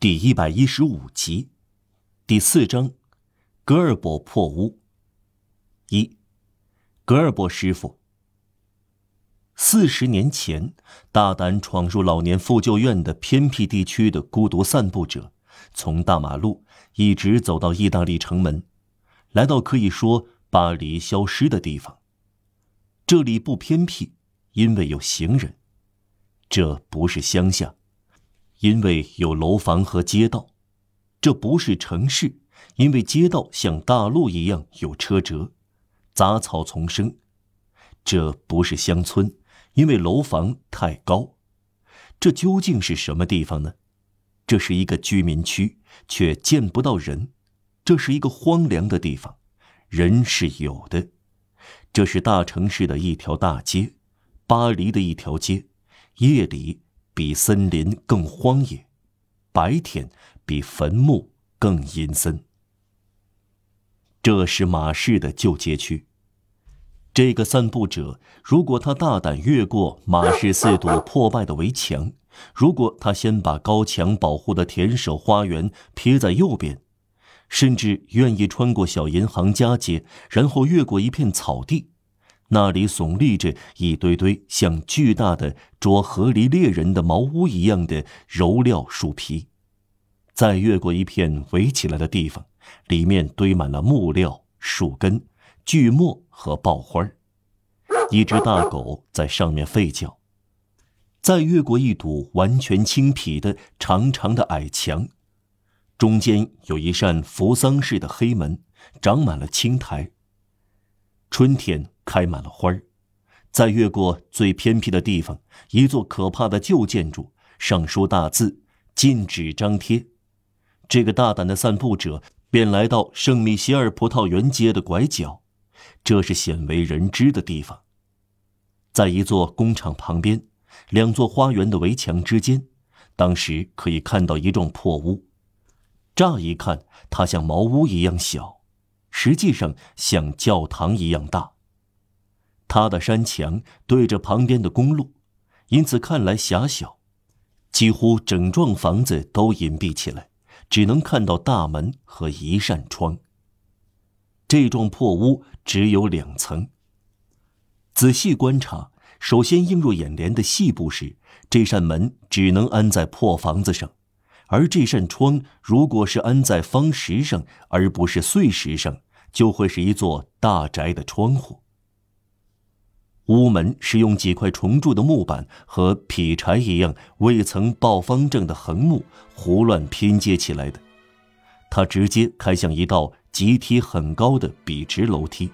第115集，第4章，格尔伯破屋。一，格尔伯师傅。40年前，大胆闯入老年妇救院的偏僻地区的孤独散步者，从大马路一直走到意大利城门，来到可以说巴黎消失的地方。这里不偏僻，因为有行人。这不是乡下，因为有楼房和街道。这不是城市，因为街道像大路一样有车辙，杂草丛生。这不是乡村，因为楼房太高。这究竟是什么地方呢？这是一个居民区，却见不到人。这是一个荒凉的地方，人是有的。这是大城市的一条大街，巴黎的一条街，夜里比森林更荒野，白天比坟墓更阴森。这是马市的旧街区。这个散步者，如果他大胆越过马市4堵破败的围墙，如果他先把高墙保护的田舍花园撇在右边，甚至愿意穿过小银行家街，然后越过一片草地，那里耸立着一堆堆像巨大的捉河狸猎人的茅屋一样的柔料树皮。再越过一片围起来的地方，里面堆满了木料、树根、锯末和爆花。一只大狗在上面吠叫。再越过一堵完全青皮的长长的矮墙，中间有一扇扶桑式的黑门，长满了青苔。春天开满了花儿。再越过最偏僻的地方，一座可怕的旧建筑，上书大字禁止张贴。这个大胆的散步者便来到圣米歇尔葡萄园街的拐角，这是鲜为人知的地方。在一座工厂旁边，两座花园的围墙之间，当时可以看到一幢破屋。乍一看，它像茅屋一样小，实际上像教堂一样大。它的山墙对着旁边的公路，因此看来狭小，几乎整幢房子都隐蔽起来，只能看到大门和一扇窗。这幢破屋只有2层。仔细观察，首先映入眼帘的细部是，这扇门只能安在破房子上，而这扇窗如果是安在方石上而不是碎石上，就会是一座大宅的窗户。屋门是用几块重铸的木板和劈柴一样未曾抱方正的横木胡乱拼接起来的，它直接开向一道级梯很高的笔直楼梯，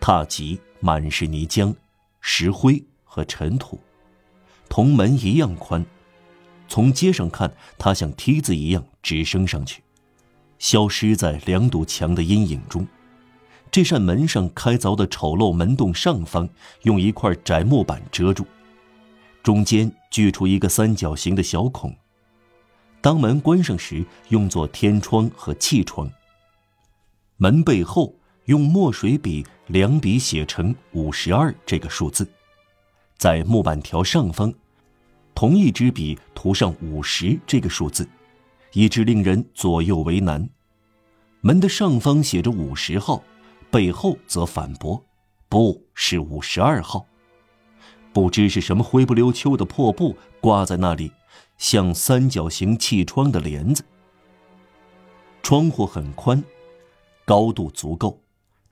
踏级满是泥浆、石灰和尘土，同门一样宽。从街上看，它像梯子一样直升上去，消失在2堵墙的阴影中。这扇门上开凿的丑陋门洞上方用一块窄木板遮住，中间锯出一个3角形的小孔，当门关上时用作天窗和气窗。门背后用墨水笔两笔写成52这个数字，在木板条上方同一支笔涂上50这个数字，以致令人左右为难。门的上方写着50号，背后则反驳，不是52号。不知是什么灰不溜秋的破布挂在那里，像3角形气窗的帘子。窗户很宽，高度足够，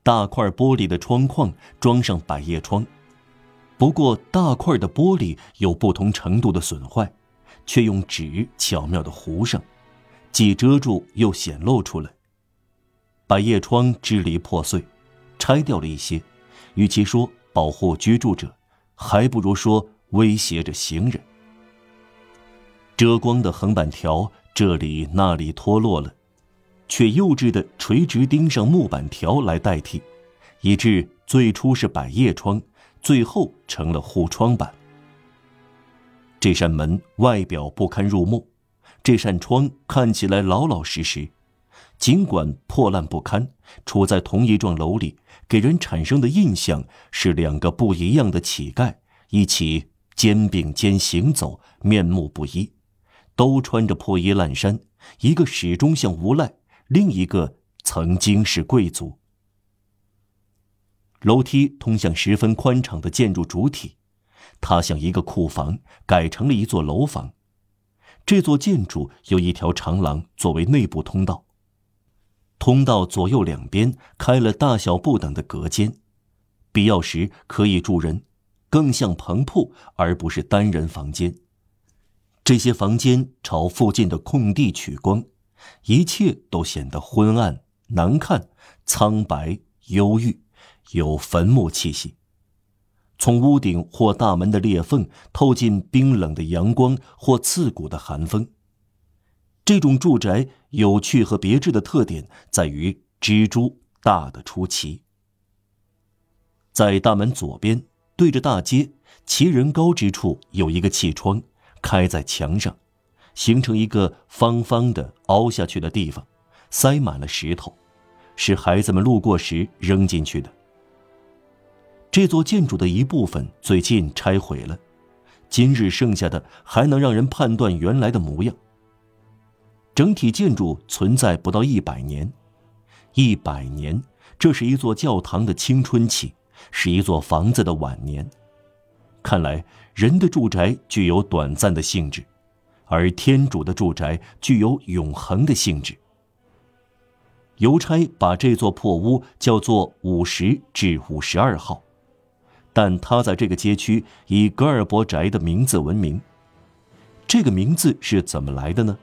大块玻璃的窗框装上百叶窗。不过大块的玻璃有不同程度的损坏，却用纸巧妙地糊上，既遮住又显露出来。百叶窗支离破碎，拆掉了一些，与其说保护居住者，还不如说威胁着行人。遮光的横板条这里那里脱落了，却幼稚地垂直钉上木板条来代替，以致最初是百叶窗，最后成了护窗板。这扇门外表不堪入目，这扇窗看起来老老实实，尽管破烂不堪，处在同一幢楼里，给人产生的印象是2个不一样的乞丐一起肩并肩行走，面目不一，都穿着破衣烂衫，一个始终像无赖，另一个曾经是贵族。楼梯通向十分宽敞的建筑主体，它像一个库房改成了一座楼房。这座建筑有一条长廊作为内部通道，通道左右两边开了大小不等的隔间，必要时可以住人，更像棚铺而不是单人房间。这些房间朝附近的空地取光，一切都显得昏暗、难看、苍白、忧郁，有坟墓气息。从屋顶或大门的裂缝透进冰冷的阳光或刺骨的寒风。这种住宅有趣和别致的特点在于蜘蛛大的出奇。在大门左边，对着大街，其人高之处有一个气窗，开在墙上，形成一个方方的凹下去的地方，塞满了石头，是孩子们路过时扔进去的。这座建筑的一部分最近拆毁了，今日剩下的还能让人判断原来的模样。整体建筑存在不到100年，100年，这是一座教堂的青春期，是一座房子的晚年。看来，人的住宅具有短暂的性质，而天主的住宅具有永恒的性质。邮差把这座破屋叫做50至52号。但他在这个街区以格尔伯宅的名字闻名。这个名字是怎么来的呢？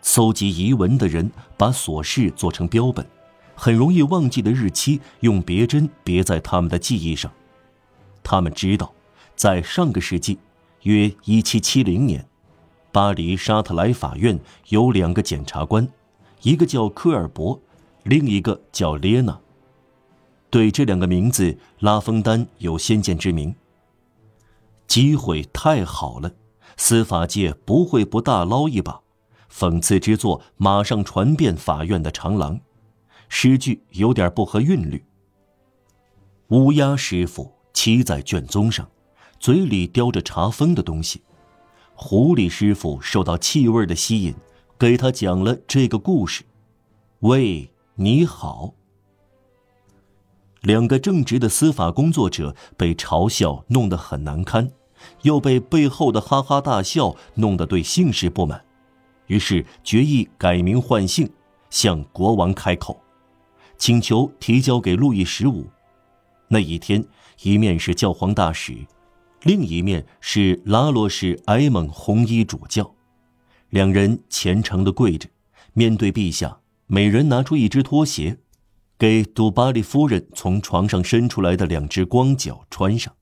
搜集遗文的人把琐事做成标本，很容易忘记的日期用别针别在他们的记忆上。他们知道，在上个世纪，约1770年，巴黎沙特莱法院有2个检察官，一个叫科尔伯，另一个叫列纳。对这2个名字，拉封丹有先见之明。机会太好了，司法界不会不大捞一把，讽刺之作马上传遍法院的长廊。诗句有点不合韵律。乌鸦师傅骑在卷宗上，嘴里叼着查封的东西。狐狸师傅受到气味的吸引，给他讲了这个故事。喂，你好。2个正直的司法工作者被嘲笑弄得很难堪，又被背后的哈哈大笑弄得对姓氏不满，于是决议改名换姓，向国王开口，请求提交给路易15。那一天，一面是教皇大使，另一面是拉洛市埃蒙红衣主教。2人虔诚地跪着，面对陛下，每人拿出一只拖鞋，给杜巴利夫人从床上伸出来的2只光脚穿上。